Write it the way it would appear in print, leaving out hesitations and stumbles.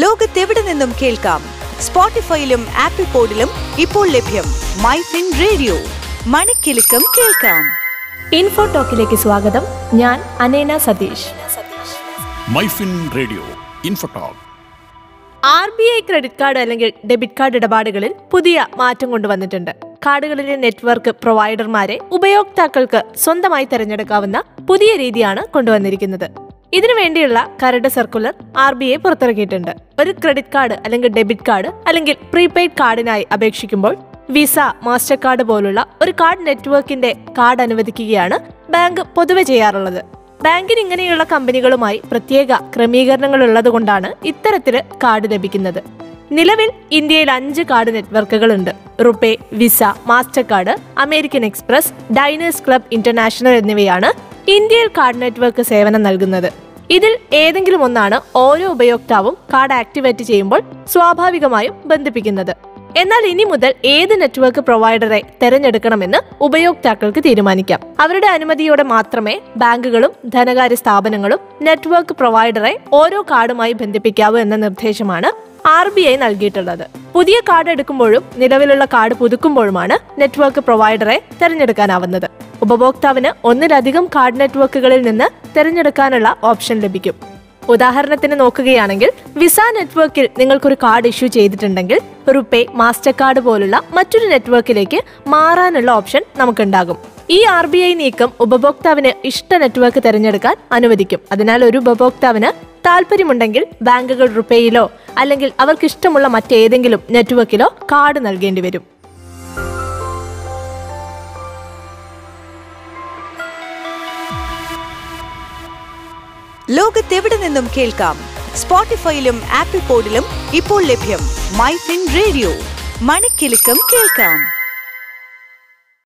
ലോകത്തെവിടെ നിന്നും കേൾക്കാം. സ്പോട്ടിഫൈയിലും ആപ്പിൾ പോഡിലും ഇപ്പോൾ ലഭ്യം. മൈ ഫിൻ റേഡിയോ മണിക്കിലുക്കം കേൾക്കാം. ഇൻഫോടോക്കിലേക്ക് സ്വാഗതം. ഞാൻ അനേന Satheesh. MyFin radio Infotalk. RBI credit card അല്ലെങ്കിൽ ഡെബിറ്റ് കാർഡ് ഇടപാടുകളിൽ പുതിയ മാറ്റം കൊണ്ടുവന്നിട്ടുണ്ട്. കാർഡുകളിലെ നെറ്റ്വർക്ക് പ്രൊവൈഡർമാരെ ഉപയോക്താക്കൾക്ക് സ്വന്തമായി തിരഞ്ഞെടുക്കാവുന്ന പുതിയ രീതിയാണ് കൊണ്ടുവന്നിരിക്കുന്നത്. ഇതിനു വേണ്ടിയുള്ള കരട് സർക്കുലർ RBI പുറത്തിറക്കിയിട്ടുണ്ട്. ഒരു ക്രെഡിറ്റ് കാർഡ് അല്ലെങ്കിൽ ഡെബിറ്റ് കാർഡ് അല്ലെങ്കിൽ പ്രീപെയ്ഡ് കാർഡിനായി അപേക്ഷിക്കുമ്പോൾ വിസ, മാസ്റ്റർകാർഡ് പോലുള്ള ഒരു കാർഡ് നെറ്റ്വർക്കിന്റെ കാർഡ് അനുവദിക്കുകയാണ് ബാങ്ക് പൊതുവെ ചെയ്യാറുള്ളത്. ബാങ്കിന് ഇങ്ങനെയുള്ള കമ്പനികളുമായി പ്രത്യേക ക്രമീകരണങ്ങൾ ഉള്ളതുകൊണ്ടാണ് ഇത്തരത്തില് കാർഡ് ലഭിക്കുന്നത്. നിലവിൽ ഇന്ത്യയിൽ 5 കാർഡ് നെറ്റ്വർക്കുകളുണ്ട്. RuPay, Visa, Mastercard, American Express, Diners Club International എന്നിവയാണ് ഇന്ത്യയിൽ കാർഡ് നെറ്റ്വർക്ക് സേവനം നൽകുന്നത്. ഇതിൽ ഏതെങ്കിലും ഒന്നാണ് ഓരോ ഉപയോക്താവും കാർഡ് ആക്ടിവേറ്റ് ചെയ്യുമ്പോൾ സ്വാഭാവികമായും ബന്ധിപ്പിക്കുന്നത്. എന്നാൽ ഇനി മുതൽ ഏത് നെറ്റ്വർക്ക് പ്രൊവൈഡറെ തെരഞ്ഞെടുക്കണമെന്ന് ഉപയോക്താക്കൾക്ക് തീരുമാനിക്കാം. അവരുടെ അനുമതിയോടെ മാത്രമേ ബാങ്കുകളും ധനകാര്യ സ്ഥാപനങ്ങളും നെറ്റ്വർക്ക് പ്രൊവൈഡറെ ഓരോ കാർഡുമായി ബന്ധിപ്പിക്കാവൂ എന്ന നിർദ്ദേശമാണ് RBI നൽകിയിട്ടുള്ളത്. പുതിയ കാർഡ് എടുക്കുമ്പോഴും നിലവിലുള്ള കാർഡ് പുതുക്കുമ്പോഴുമാണ് നെറ്റ്വർക്ക് പ്രൊവൈഡറെ തെരഞ്ഞെടുക്കാനാവുന്നത്. ഉപഭോക്താവിന് ഒന്നിലധികം കാർഡ് നെറ്റ്വർക്കുകളിൽ നിന്ന് തെരഞ്ഞെടുക്കാനുള്ള ഓപ്ഷൻ ലഭിക്കും. ഉദാഹരണത്തിന് നോക്കുകയാണെങ്കിൽ വിസ നെറ്റ്വർക്കിൽ നിങ്ങൾക്കൊരു കാർഡ് ഇഷ്യൂ ചെയ്തിട്ടുണ്ടെങ്കിൽ റുപേ, മാസ്റ്റർകാർഡ് പോലുള്ള മറ്റൊരു നെറ്റ്വർക്കിലേക്ക് മാറാനുള്ള ഓപ്ഷൻ നമുക്കുണ്ടാകും. ഈ RBI നീക്കം ഉപഭോക്താവിന് ഇഷ്ട നെറ്റ്വർക്ക് തിരഞ്ഞെടുക്കാൻ അനുവദിക്കും. അതിനാൽ ഒരു ഉപഭോക്താവിന് താല്പര്യമുണ്ടെങ്കിൽ ബാങ്കുകൾ റുപേയിലോ അല്ലെങ്കിൽ അവർക്ക് ഇഷ്ടമുള്ള മറ്റേതെങ്കിലും നെറ്റ്വർക്കിലോ കാർഡ് നൽകേണ്ടി വരും. ലോകത്തെവിടെ നിന്നും കേൾക്കാം. സ്പോട്ടിഫൈയിലും ആപ്പിൾ പോഡിലും ഇപ്പോൾ ലഭ്യം. മൈ ഫിൻ റേഡിയോ മണിക്കിലുക്കം കേൾക്കാം.